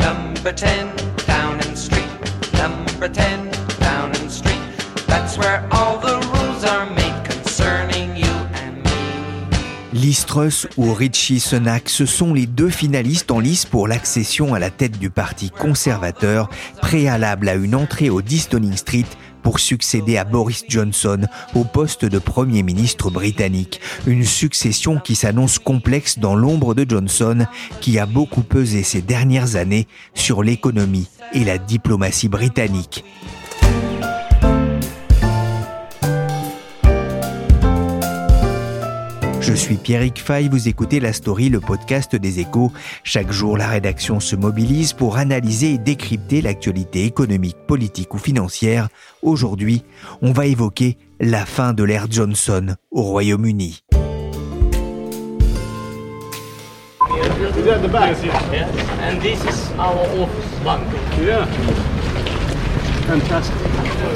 Number 10, Downing Street. Number 10, Downing Street. That's where all the rules are made concerning you and me. Liz Truss ou Rishi Sunak, ce sont les deux finalistes en lice pour l'accession à la tête du Parti conservateur, préalable à une entrée au 10 Downing Street pour succéder à Boris Johnson au poste de Premier ministre britannique. Une succession qui s'annonce complexe dans l'ombre de Johnson, qui a beaucoup pesé ces dernières années sur l'économie et la diplomatie britannique. Je suis Pierrick Fay, vous écoutez La Story, le podcast des Echos. Chaque jour, la rédaction se mobilise pour analyser et décrypter l'actualité économique, politique ou financière. Aujourd'hui, on va évoquer la fin de l'ère Johnson au Royaume-Uni.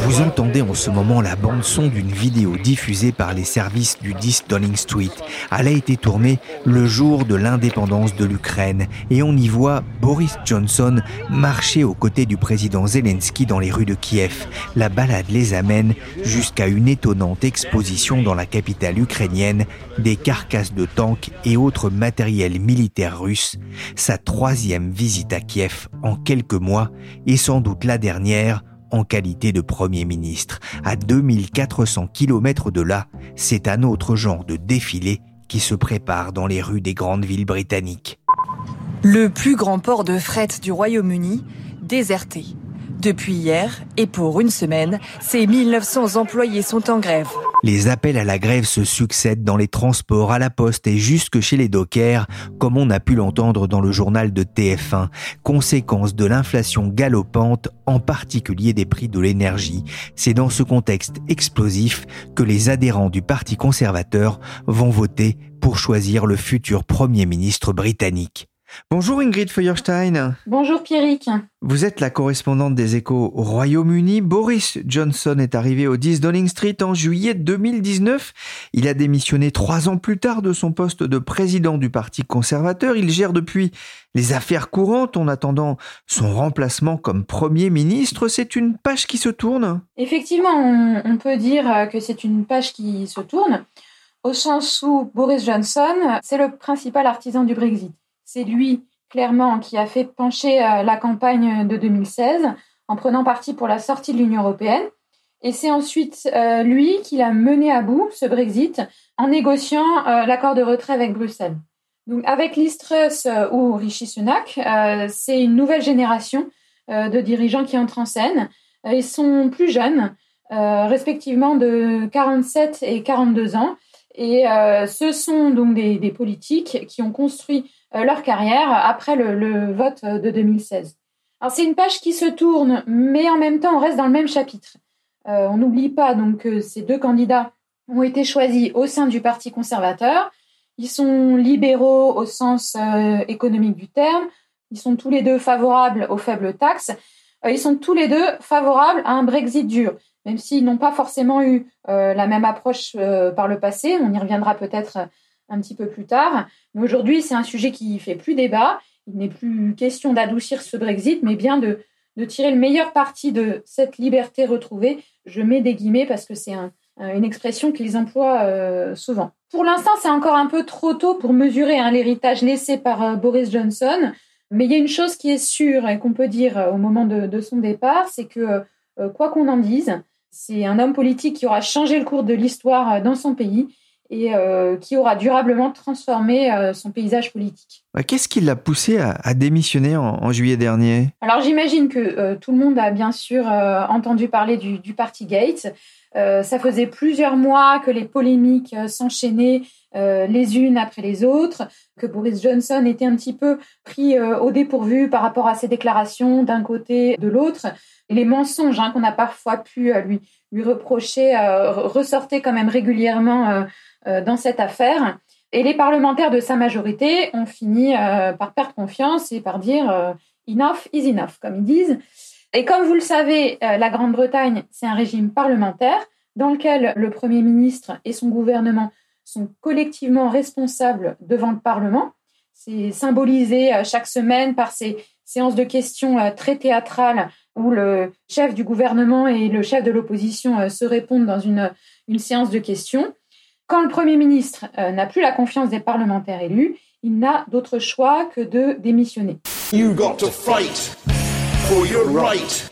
Vous entendez en ce moment la bande-son d'une vidéo diffusée par les services du 10 Downing Street. Elle a été tournée le jour de l'indépendance de l'Ukraine et on y voit Boris Johnson marcher aux côtés du président Zelensky dans les rues de Kiev. La balade les amène jusqu'à une étonnante exposition dans la capitale ukrainienne des carcasses de tanks et autres matériels militaires russes. Sa 3e visite à Kiev en quelques mois et sans doute la dernière en qualité de Premier ministre. À 2400 km de là, c'est un autre genre de défilé qui se prépare dans les rues des grandes villes britanniques. Le plus grand port de fret du Royaume-Uni, déserté. Depuis hier, et pour une semaine, ces 1900 employés sont en grève. Les appels à la grève se succèdent dans les transports, à la poste et jusque chez les dockers, comme on a pu l'entendre dans le journal de TF1. Conséquence de l'inflation galopante, en particulier des prix de l'énergie. C'est dans ce contexte explosif que les adhérents du Parti conservateur vont voter pour choisir le futur Premier ministre britannique. Bonjour Ingrid Feuerstein. Bonjour Pierrick. Vous êtes la correspondante des Échos au Royaume-Uni. Boris Johnson est arrivé au 10 Downing Street en juillet 2019. Il a démissionné 3 ans plus tard de son poste de président du Parti conservateur. Il gère depuis les affaires courantes en attendant son remplacement comme Premier ministre. C'est une page qui se tourne. Effectivement, on peut dire que c'est une page qui se tourne, au sens où Boris Johnson, c'est le principal artisan du Brexit. C'est lui, clairement, qui a fait pencher la campagne de 2016 en prenant parti pour la sortie de l'Union européenne. Et c'est ensuite lui qui l'a mené à bout, ce Brexit, en négociant l'accord de retrait avec Bruxelles. Donc, avec Liz Truss ou Rishi Sunak, c'est une nouvelle génération de dirigeants qui entrent en scène. Ils sont plus jeunes, respectivement de 47 et 42 ans. Et ce sont donc des politiques qui ont construit leur carrière après le vote de 2016. Alors, c'est une page qui se tourne, mais en même temps, on reste dans le même chapitre. On n'oublie pas donc, que ces deux candidats ont été choisis au sein du Parti conservateur. Ils sont libéraux au sens économique du terme. Ils sont tous les deux favorables aux faibles taxes. Ils sont tous les deux favorables à un Brexit dur, même s'ils n'ont pas forcément eu la même approche par le passé. On y reviendra peut-être un petit peu plus tard. Mais aujourd'hui, c'est un sujet qui fait plus débat. Il n'est plus question d'adoucir ce Brexit, mais bien de tirer le meilleur parti de cette liberté retrouvée. Je mets des guillemets parce que c'est une expression qu'ils emploient souvent. Pour l'instant, c'est encore un peu trop tôt pour mesurer l'héritage laissé par Boris Johnson. Mais il y a une chose qui est sûre et qu'on peut dire au moment de son départ, c'est que, quoi qu'on en dise, c'est un homme politique qui aura changé le cours de l'histoire dans son pays et qui aura durablement transformé son paysage politique. Qu'est-ce qui l'a poussé à démissionner en juillet dernier ? Alors j'imagine que tout le monde a bien sûr entendu parler du Partygate. Ça faisait plusieurs mois que les polémiques s'enchaînaient les unes après les autres, que Boris Johnson était un petit peu pris au dépourvu par rapport à ses déclarations d'un côté de l'autre. Et les mensonges qu'on a parfois pu lui reprocher ressortaient quand même régulièrement dans cette affaire. Et les parlementaires de sa majorité ont fini par perdre confiance et par dire « enough is enough », comme ils disent. Et comme vous le savez, la Grande-Bretagne, c'est un régime parlementaire dans lequel le Premier ministre et son gouvernement sont collectivement responsables devant le Parlement. C'est symbolisé chaque semaine par ces séances de questions très théâtrales où le chef du gouvernement et le chef de l'opposition se répondent dans une séance de questions. Quand le Premier ministre n'a plus la confiance des parlementaires élus, il n'a d'autre choix que de démissionner. You got to fight for your right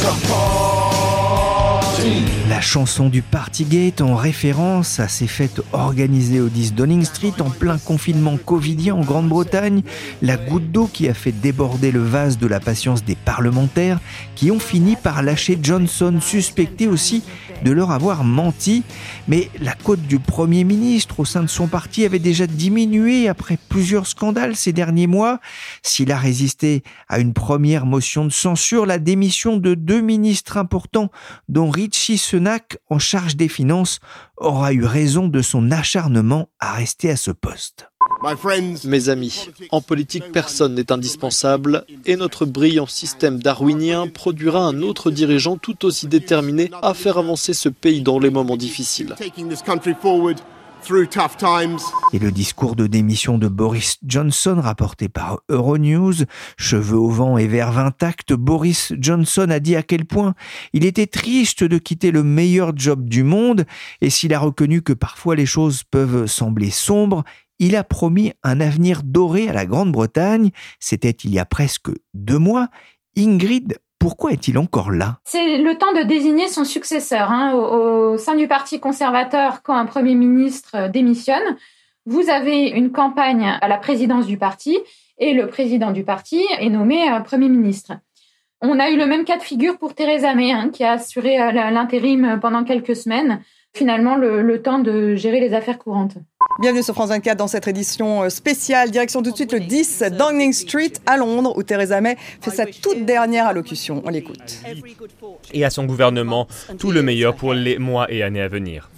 to party. La chanson du Partygate en référence à ces fêtes organisées au 10 Downing Street en plein confinement covidien en Grande-Bretagne, la goutte d'eau qui a fait déborder le vase de la patience des parlementaires qui ont fini par lâcher Johnson, suspecté aussi de leur avoir menti. Mais la cote du Premier ministre au sein de son parti avait déjà diminué après plusieurs scandales ces derniers mois. S'il a résisté à une première motion de censure, la démission de deux ministres importants dont Rishi Sunak, en charge des finances, aura eu raison de son acharnement à rester à ce poste. Mes amis, en politique, personne n'est indispensable et notre brillant système darwinien produira un autre dirigeant tout aussi déterminé à faire avancer ce pays dans les moments difficiles. Et le discours de démission de Boris Johnson, rapporté par Euronews, cheveux au vent et verve intacte, Boris Johnson a dit à quel point il était triste de quitter le meilleur job du monde, et s'il a reconnu que parfois les choses peuvent sembler sombres, il a promis un avenir doré à la Grande-Bretagne. C'était il y a presque 2 mois. Ingrid, pourquoi est-il encore là ? C'est le temps de désigner son successeur. Au sein du Parti conservateur, quand un Premier ministre démissionne, vous avez une campagne à la présidence du parti et le président du parti est nommé Premier ministre. On a eu le même cas de figure pour Theresa May, qui a assuré l'intérim pendant quelques semaines. Finalement, le temps de gérer les affaires courantes. Bienvenue sur France 24 dans cette édition spéciale. Direction tout de suite le 10 Downing Street à Londres, où Theresa May fait sa toute dernière allocution. On l'écoute. Et à son gouvernement, tout le meilleur pour les mois et années à venir.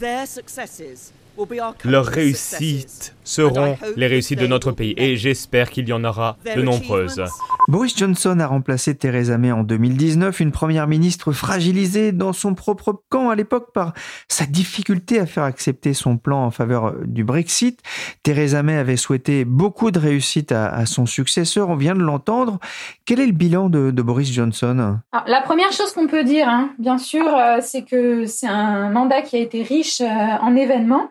Leurs réussites seront les réussites de notre pays et j'espère qu'il y en aura de nombreuses. Boris Johnson a remplacé Theresa May en 2019, une première ministre fragilisée dans son propre camp à l'époque par sa difficulté à faire accepter son plan en faveur du Brexit. Theresa May avait souhaité beaucoup de réussite à son successeur, on vient de l'entendre. Quel est le bilan de Boris Johnson ? Alors, la première chose qu'on peut dire, bien sûr, c'est que c'est un mandat qui a été riche en événements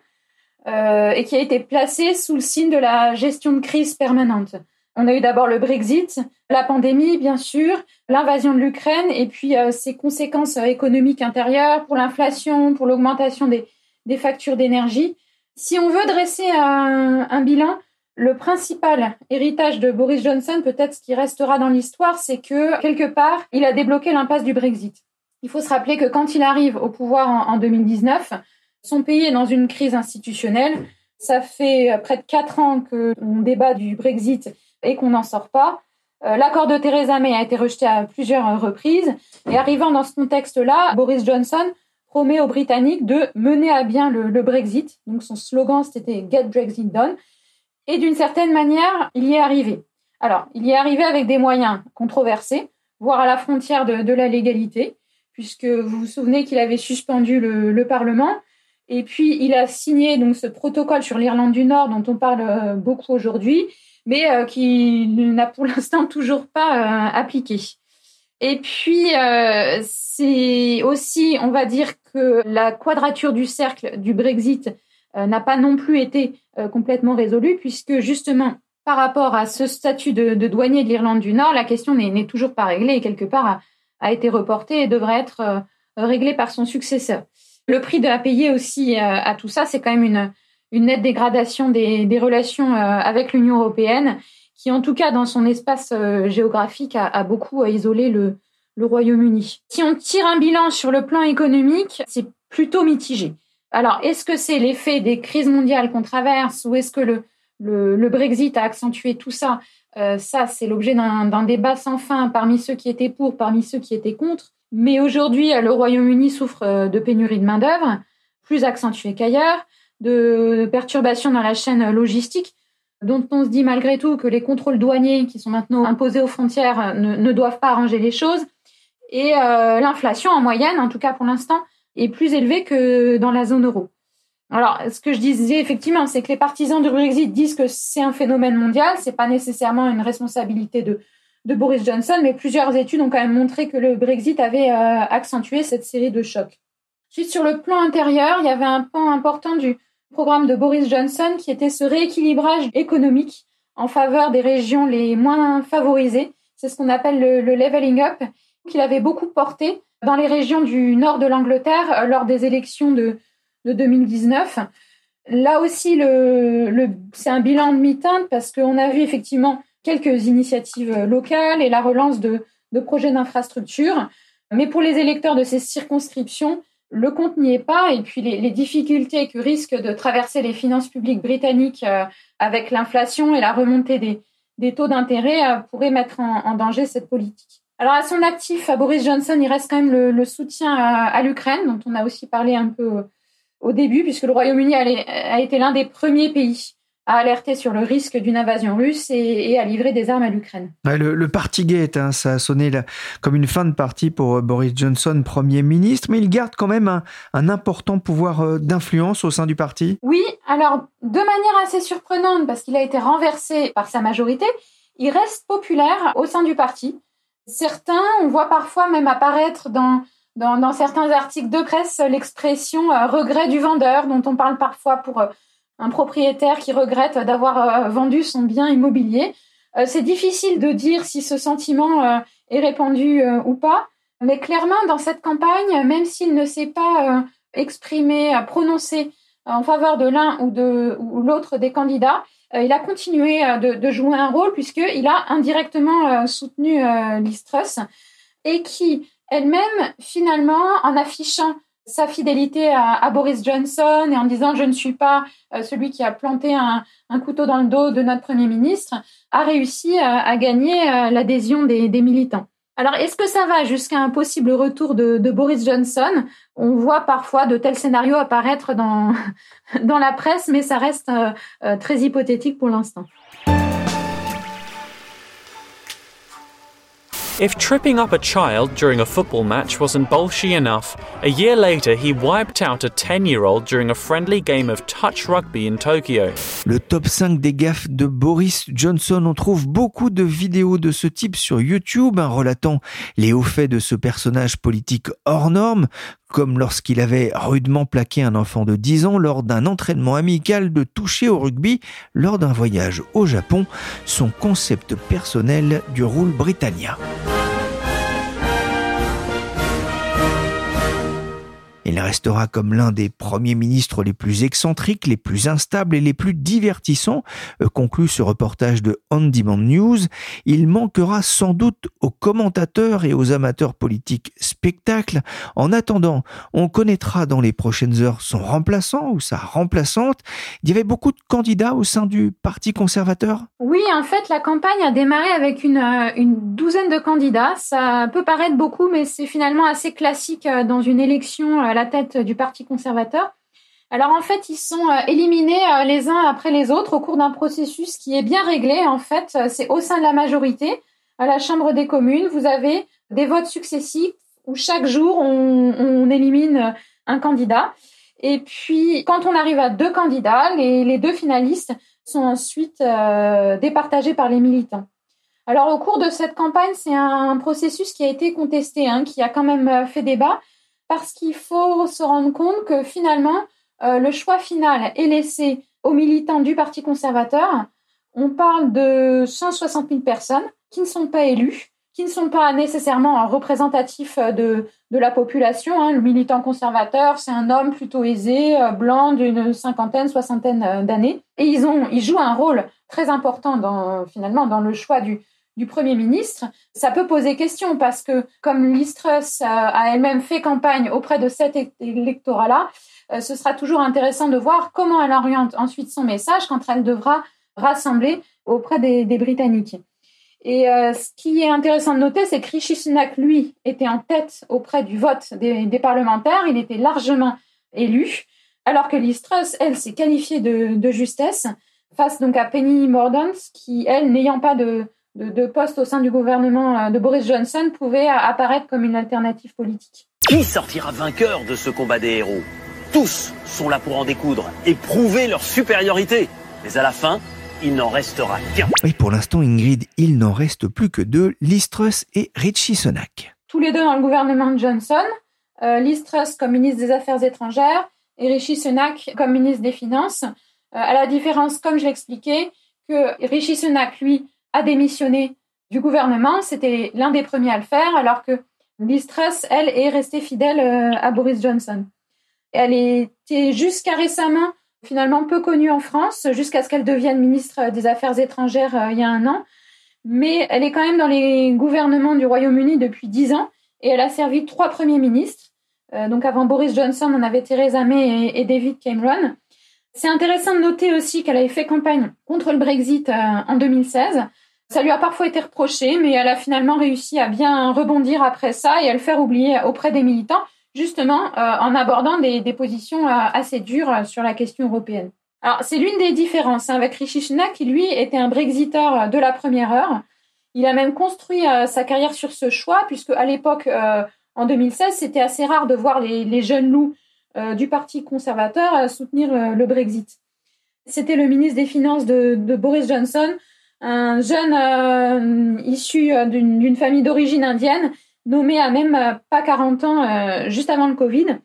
et qui a été placé sous le signe de la gestion de crise permanente. On a eu d'abord le Brexit, la pandémie, bien sûr, l'invasion de l'Ukraine et puis ses conséquences économiques intérieures pour l'inflation, pour l'augmentation des factures d'énergie. Si on veut dresser un bilan, le principal héritage de Boris Johnson, peut-être ce qui restera dans l'histoire, c'est que, quelque part, il a débloqué l'impasse du Brexit. Il faut se rappeler que quand il arrive au pouvoir en 2019, son pays est dans une crise institutionnelle. Ça fait près de 4 ans qu'on débat du Brexit et qu'on n'en sort pas. L'accord de Theresa May a été rejeté à plusieurs reprises. Et arrivant dans ce contexte-là, Boris Johnson promet aux Britanniques de mener à bien le Brexit. Donc son slogan, c'était « Get Brexit done ». Et d'une certaine manière, il y est arrivé. Alors, il y est arrivé avec des moyens controversés, voire à la frontière de la légalité, puisque vous vous souvenez qu'il avait suspendu le Parlement. Et puis, il a signé donc ce protocole sur l'Irlande du Nord dont on parle beaucoup aujourd'hui, mais qui n'a pour l'instant toujours pas appliqué. Et puis, c'est aussi, on va dire, que la quadrature du cercle du Brexit n'a pas non plus été complètement résolue, puisque justement, par rapport à ce statut de douanier de l'Irlande du Nord, la question n'est toujours pas réglée et quelque part a été reportée et devrait être réglée par son successeur. Le prix à payer aussi à tout ça, c'est quand même une nette dégradation des relations avec l'Union européenne, qui en tout cas dans son espace géographique a beaucoup isolé le Royaume-Uni. Si on tire un bilan sur le plan économique, c'est plutôt mitigé. Alors, est-ce que c'est l'effet des crises mondiales qu'on traverse ou est-ce que le Brexit a accentué tout ça ? Ça, c'est l'objet d'un débat sans fin parmi ceux qui étaient pour, parmi ceux qui étaient contre. Mais aujourd'hui, le Royaume-Uni souffre de pénurie de main-d'œuvre, plus accentuée qu'ailleurs, de perturbations dans la chaîne logistique, dont on se dit malgré tout que les contrôles douaniers qui sont maintenant imposés aux frontières ne doivent pas arranger les choses. Et l'inflation en moyenne, en tout cas pour l'instant, est plus élevée que dans la zone euro. Alors, ce que je disais effectivement, c'est que les partisans du Brexit disent que c'est un phénomène mondial, c'est pas nécessairement une responsabilité de Boris Johnson, mais plusieurs études ont quand même montré que le Brexit avait accentué cette série de chocs. Ensuite, sur le plan intérieur, il y avait un pan important du programme de Boris Johnson qui était ce rééquilibrage économique en faveur des régions les moins favorisées. C'est ce qu'on appelle le levelling up, qu'il avait beaucoup porté dans les régions du nord de l'Angleterre lors des élections de 2019. Là aussi, c'est un bilan de mi-teinte parce qu'on a vu effectivement quelques initiatives locales et la relance de projets d'infrastructures. Mais pour les électeurs de ces circonscriptions, le compte n'y est pas. Et puis les difficultés que risquent de traverser les finances publiques britanniques avec l'inflation et la remontée des taux d'intérêt pourraient mettre en danger cette politique. Alors à son actif, à Boris Johnson, il reste quand même le soutien à l'Ukraine, dont on a aussi parlé un peu au début, puisque le Royaume-Uni a été l'un des premiers pays à alerter sur le risque d'une invasion russe et à livrer des armes à l'Ukraine. Ouais, le Partygate, hein, ça a sonné comme une fin de partie pour Boris Johnson, Premier ministre, mais il garde quand même un important pouvoir d'influence au sein du parti. Oui, alors de manière assez surprenante, parce qu'il a été renversé par sa majorité, il reste populaire au sein du parti. Certains, on voit parfois même apparaître dans certains articles de presse, l'expression « regret du vendeur » dont on parle parfois pour un propriétaire qui regrette d'avoir vendu son bien immobilier. C'est difficile de dire si ce sentiment est répandu ou pas, mais clairement, dans cette campagne, même s'il ne s'est pas exprimé, prononcé en faveur de l'un ou l'autre des candidats, il a continué de jouer un rôle puisqu'il a indirectement soutenu Liz Truss et qui, elle-même, finalement, en affichant sa fidélité à Boris Johnson et en disant « je ne suis pas celui qui a planté un couteau dans le dos de notre Premier ministre », a réussi à gagner l'adhésion des militants. Alors, est-ce que ça va jusqu'à un possible retour de Boris Johnson ? On voit parfois de tels scénarios apparaître dans la presse, mais ça reste très hypothétique pour l'instant. If tripping up a child during a football match wasn't bolshy enough, a year later he wiped out a 10-year-old during a friendly game of touch rugby in Tokyo. Le top 5 des gaffes de Boris Johnson. On trouve beaucoup de vidéos de ce type sur YouTube, relatant les hauts faits de ce personnage politique hors norme, comme lorsqu'il avait rudement plaqué un enfant de 10 ans lors d'un entraînement amical de toucher au rugby lors d'un voyage au Japon, son concept personnel du rule Britannia. Il restera comme l'un des premiers ministres les plus excentriques, les plus instables et les plus divertissants, conclut ce reportage de On Demand News. Il manquera sans doute aux commentateurs et aux amateurs politiques spectacle. En attendant, on connaîtra dans les prochaines heures son remplaçant ou sa remplaçante. Il y avait beaucoup de candidats au sein du Parti conservateur ? Oui, en fait, la campagne a démarré avec une douzaine de candidats. Ça peut paraître beaucoup, mais c'est finalement assez classique dans une élection à la tête du Parti conservateur. Alors en fait, ils sont éliminés les uns après les autres au cours d'un processus qui est bien réglé. En fait, c'est au sein de la majorité, à la Chambre des communes, vous avez des votes successifs où chaque jour, on élimine un candidat. Et puis, quand on arrive à deux candidats, les deux finalistes sont ensuite départagés par les militants. Alors au cours de cette campagne, c'est un processus qui a été contesté, qui a quand même fait débat. Parce qu'il faut se rendre compte que finalement, le choix final est laissé aux militants du Parti conservateur. On parle de 160 000 personnes qui ne sont pas élues, qui ne sont pas nécessairement représentatifs de la population. Hein. Le militant conservateur, c'est un homme plutôt aisé, blanc, d'une cinquantaine, soixantaine d'années. Et ils jouent un rôle très important dans le choix du Premier ministre. Ça peut poser question parce que, comme Liz Truss a elle-même fait campagne auprès de cet électorat-là, ce sera toujours intéressant de voir comment elle oriente ensuite son message quand elle devra rassembler auprès des Britanniques. Et ce qui est intéressant de noter, c'est que Rishi Sunak, lui, était en tête auprès du vote des parlementaires. Il était largement élu, alors que Liz Truss, elle, s'est qualifiée de justesse face donc à Penny Mordaunt, qui, elle, n'ayant pas de poste au sein du gouvernement de Boris Johnson, pouvait apparaître comme une alternative politique. Qui sortira vainqueur de ce combat des héros ? Tous sont là pour en découdre et prouver leur supériorité. Mais à la fin, il n'en restera qu'un. Et pour l'instant, Ingrid, il n'en reste plus que deux, Liz Truss et Rishi Sunak. Tous les deux dans le gouvernement de Johnson, Liz Truss comme ministre des Affaires étrangères et Rishi Sunak comme ministre des Finances. À la différence, comme je l'expliquais, que Rishi Sunak, lui, a démissionné du gouvernement. C'était l'un des premiers à le faire, alors que Liz Truss, elle, est restée fidèle à Boris Johnson. Elle était jusqu'à récemment finalement peu connue en France, jusqu'à ce qu'elle devienne ministre des Affaires étrangères il y a un an. Mais elle est quand même dans les gouvernements du Royaume-Uni depuis 10 ans et elle a servi 3 premiers ministres. Donc avant Boris Johnson, on avait Theresa May et David Cameron. C'est intéressant de noter aussi qu'elle avait fait campagne contre le Brexit en 2016. Ça lui a parfois été reproché, mais elle a finalement réussi à bien rebondir après ça et à le faire oublier auprès des militants, justement en abordant des positions assez dures sur la question européenne. Alors, c'est l'une des différences avec Rishi Sunak, qui, lui, était un Brexiteur de la première heure. Il a même construit sa carrière sur ce choix, puisque à l'époque, en 2016, c'était assez rare de voir les jeunes loups du Parti conservateur soutenir le Brexit. C'était le ministre des Finances de Boris Johnson, un jeune issu d'une famille d'origine indienne, nommé à même pas 40 ans juste avant le Covid,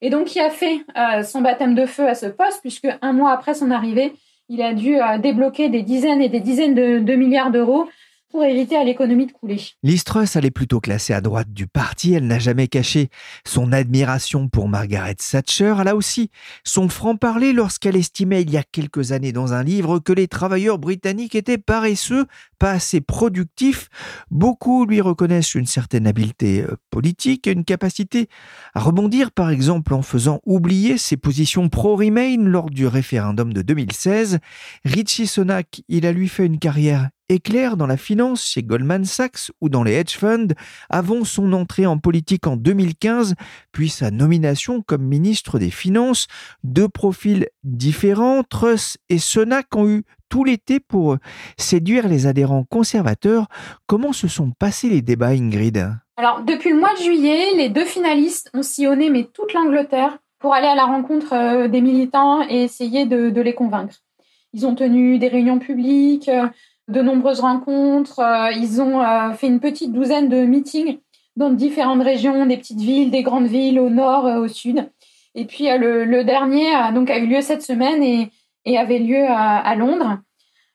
et donc qui a fait son baptême de feu à ce poste, puisque un mois après son arrivée, il a dû débloquer des dizaines et des dizaines de milliards d'euros pour éviter à l'économie de couler. Liz Truss, elle est plutôt classée à droite du parti. Elle n'a jamais caché son admiration pour Margaret Thatcher. Elle a aussi son franc-parler lorsqu'elle estimait il y a quelques années dans un livre que les travailleurs britanniques étaient paresseux, pas assez productifs. Beaucoup lui reconnaissent une certaine habileté politique et une capacité à rebondir, par exemple en faisant oublier ses positions pro-Remain lors du référendum de 2016. Rishi Sunak, il a lui fait une carrière éclair dans la finance chez Goldman Sachs ou dans les hedge funds avant son entrée en politique en 2015, puis sa nomination comme ministre des Finances. 2 profils différents, Truss et Sunak ont eu tout l'été pour séduire les adhérents conservateurs. Comment se sont passés les débats, Ingrid ? Alors, depuis le mois de juillet, les 2 finalistes ont sillonné toute l'Angleterre pour aller à la rencontre des militants et essayer de les convaincre. Ils ont tenu des réunions publiques, de nombreuses rencontres. Ils ont fait une petite douzaine de meetings dans différentes régions, des petites villes, des grandes villes, au nord, au sud. Et puis le dernier donc a eu lieu cette semaine et avait lieu à Londres.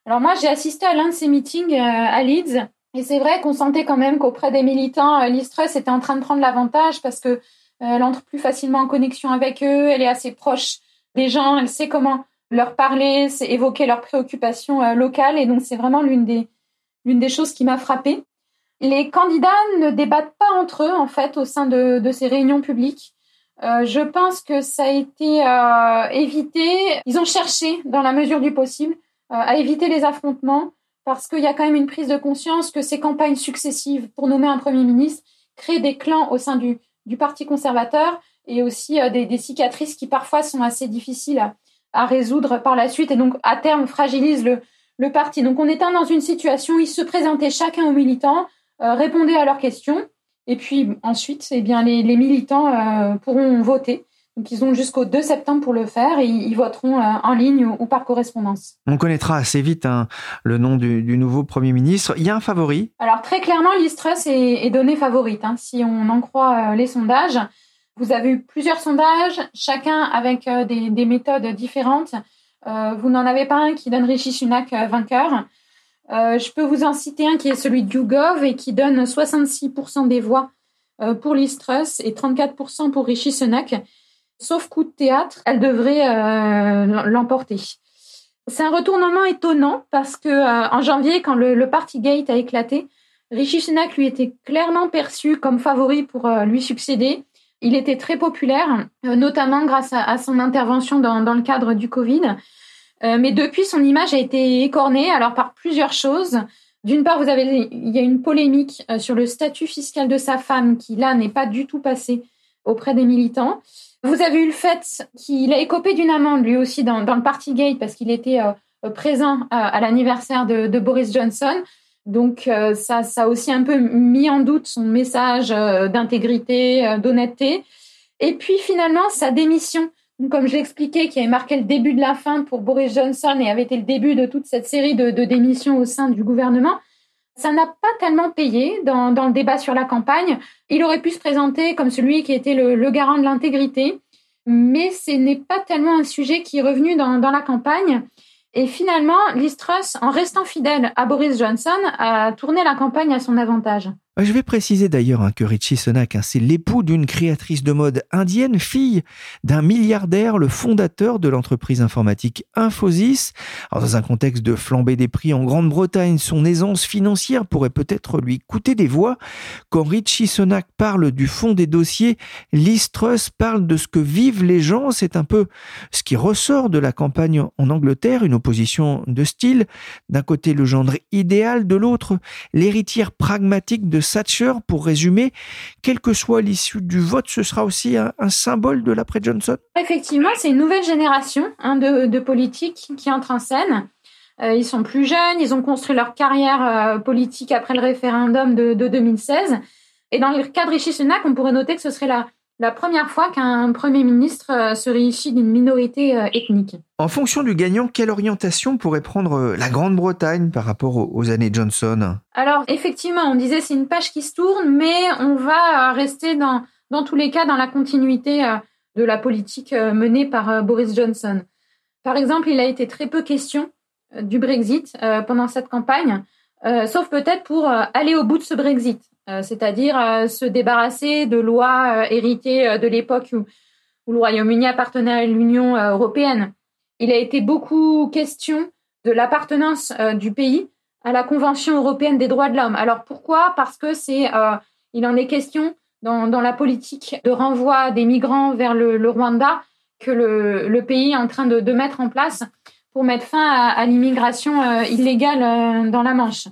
Alors moi, j'ai assisté à l'un de ces meetings à Leeds. Et c'est vrai qu'on sentait quand même qu'auprès des militants, Liz Truss était en train de prendre l'avantage parce qu'elle entre plus facilement en connexion avec eux. Elle est assez proche des gens. Elle sait comment leur parler, c'est évoquer leurs préoccupations locales. Et donc, c'est vraiment l'une des choses qui m'a frappée. Les candidats ne débattent pas entre eux, en fait, au sein de ces réunions publiques. Je pense que ça a été évité. Ils ont cherché, dans la mesure du possible, à éviter les affrontements parce qu'il y a quand même une prise de conscience que ces campagnes successives pour nommer un Premier ministre créent des clans au sein du Parti conservateur et aussi des cicatrices qui, parfois, sont assez difficiles à résoudre par la suite et donc à terme fragilise le parti. Donc on était dans une situation où ils se présentaient chacun aux militants, répondaient à leurs questions et puis ensuite les militants pourront voter. Donc ils ont jusqu'au 2 septembre pour le faire et ils voteront en ligne ou par correspondance. On connaîtra assez vite le nom du nouveau Premier ministre. Il y a un favori ? Alors très clairement, Liz Truss est donnée favorite si on en croit les sondages. Vous avez eu plusieurs sondages, chacun avec des méthodes différentes. Vous n'en avez pas un qui donne Rishi Sunak vainqueur. Je peux vous en citer un qui est celui de YouGov et qui donne 66% des voix pour Liz Truss et 34% pour Rishi Sunak. Sauf coup de théâtre, elle devrait l'emporter. C'est un retournement étonnant parce que en janvier, quand le Partygate a éclaté, Rishi Sunak lui était clairement perçu comme favori pour lui succéder. Il était très populaire, notamment grâce à son intervention dans le cadre du Covid. Mais depuis, son image a été écornée alors par plusieurs choses. D'une part, il y a une polémique sur le statut fiscal de sa femme qui, là, n'est pas du tout passé auprès des militants. Vous avez eu le fait qu'il a écopé d'une amende, lui aussi, dans le Partygate, parce qu'il était présent à l'anniversaire de Boris Johnson. Donc, ça a aussi un peu mis en doute son message d'intégrité, d'honnêteté. Et puis, finalement, sa démission, comme je l'expliquais, qui avait marqué le début de la fin pour Boris Johnson et avait été le début de toute cette série de démissions au sein du gouvernement, ça n'a pas tellement payé dans le débat sur la campagne. Il aurait pu se présenter comme celui qui était le garant de l'intégrité, mais ce n'est pas tellement un sujet qui est revenu dans la campagne. Et finalement, Liz Truss, en restant fidèle à Boris Johnson, a tourné la campagne à son avantage. Je vais préciser d'ailleurs que Rishi Sunak, c'est l'époux d'une créatrice de mode indienne, fille d'un milliardaire, le fondateur de l'entreprise informatique Infosys. Alors, dans un contexte de flambée des prix en Grande-Bretagne, son aisance financière pourrait peut-être lui coûter des voix. Quand Rishi Sunak parle du fond des dossiers, Liz Truss parle de ce que vivent les gens. C'est un peu ce qui ressort de la campagne en Angleterre, une opposition de style. D'un côté, le gendre idéal, de l'autre, l'héritière pragmatique de Thatcher. Pour résumer, quelle que soit l'issue du vote, ce sera aussi un symbole de l'après-Johnson. Effectivement, c'est une nouvelle génération de politiques qui entre en scène. Ils sont plus jeunes, ils ont construit leur carrière politique après le référendum de 2016. Et dans le cas de Rishi Sunak, on pourrait noter que ce serait la première fois qu'un Premier ministre se réunit d'une minorité ethnique. En fonction du gagnant, quelle orientation pourrait prendre la Grande-Bretagne par rapport aux années Johnson ? Alors, effectivement, on disait c'est une page qui se tourne, mais on va rester dans tous les cas dans la continuité de la politique menée par Boris Johnson. Par exemple, il a été très peu question du Brexit pendant cette campagne, sauf peut-être pour aller au bout de ce Brexit, c'est-à-dire se débarrasser de lois héritées de l'époque où le Royaume-Uni appartenait à l'Union européenne. Il a été beaucoup question de l'appartenance du pays à la Convention européenne des droits de l'homme. Alors pourquoi ? Parce que il en est question dans la politique de renvoi des migrants vers le Rwanda que le pays est en train de mettre en place pour mettre fin à l'immigration illégale dans la Manche.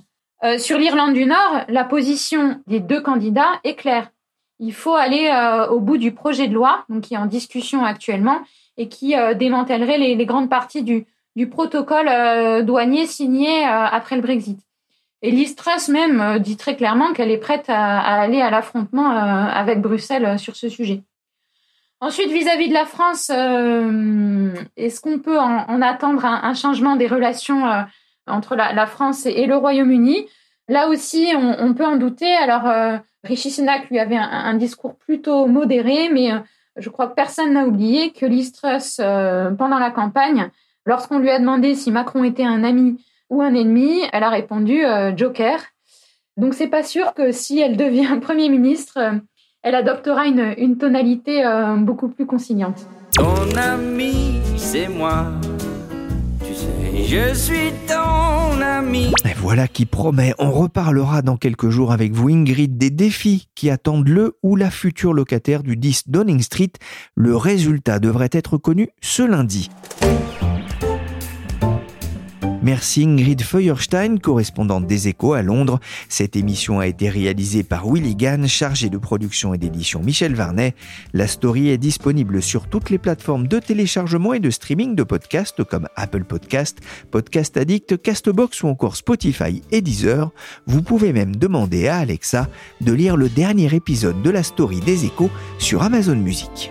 Sur l'Irlande du Nord, la position des deux candidats est claire. Il faut aller au bout du projet de loi, donc qui est en discussion actuellement et qui démantèlerait les grandes parties du protocole douanier signé après le Brexit. Et Liz Truss même dit très clairement qu'elle est prête à aller à l'affrontement avec Bruxelles sur ce sujet. Ensuite, vis-à-vis de la France, est-ce qu'on peut en attendre un changement des relations entre la France et le Royaume-Uni ? Là aussi, on peut en douter. Alors, Rishi Sunak, lui, avait un discours plutôt modéré, mais je crois que personne n'a oublié que Liz Truss, pendant la campagne, lorsqu'on lui a demandé si Macron était un ami ou un ennemi, elle a répondu « Joker ». Donc, c'est pas sûr que si elle devient Premier ministre, elle adoptera une tonalité beaucoup plus conciliante. Ton ami, c'est moi. Tu sais, je suis ton ami. Et voilà qui promet. On reparlera dans quelques jours avec vous, Ingrid, des défis qui attendent le ou la future locataire du 10 Downing Street. Le résultat devrait être connu ce lundi. Merci Ingrid Feuerstein, correspondante des Echos à Londres. Cette émission a été réalisée par Willy Ganne, chargé de production et d'édition Michèle Warnet. La Story est disponible sur toutes les plateformes de téléchargement et de streaming de podcasts comme Apple Podcasts, Podcast Addict, Castbox ou encore Spotify et Deezer. Vous pouvez même demander à Alexa de lire le dernier épisode de La Story des Echos sur Amazon Music.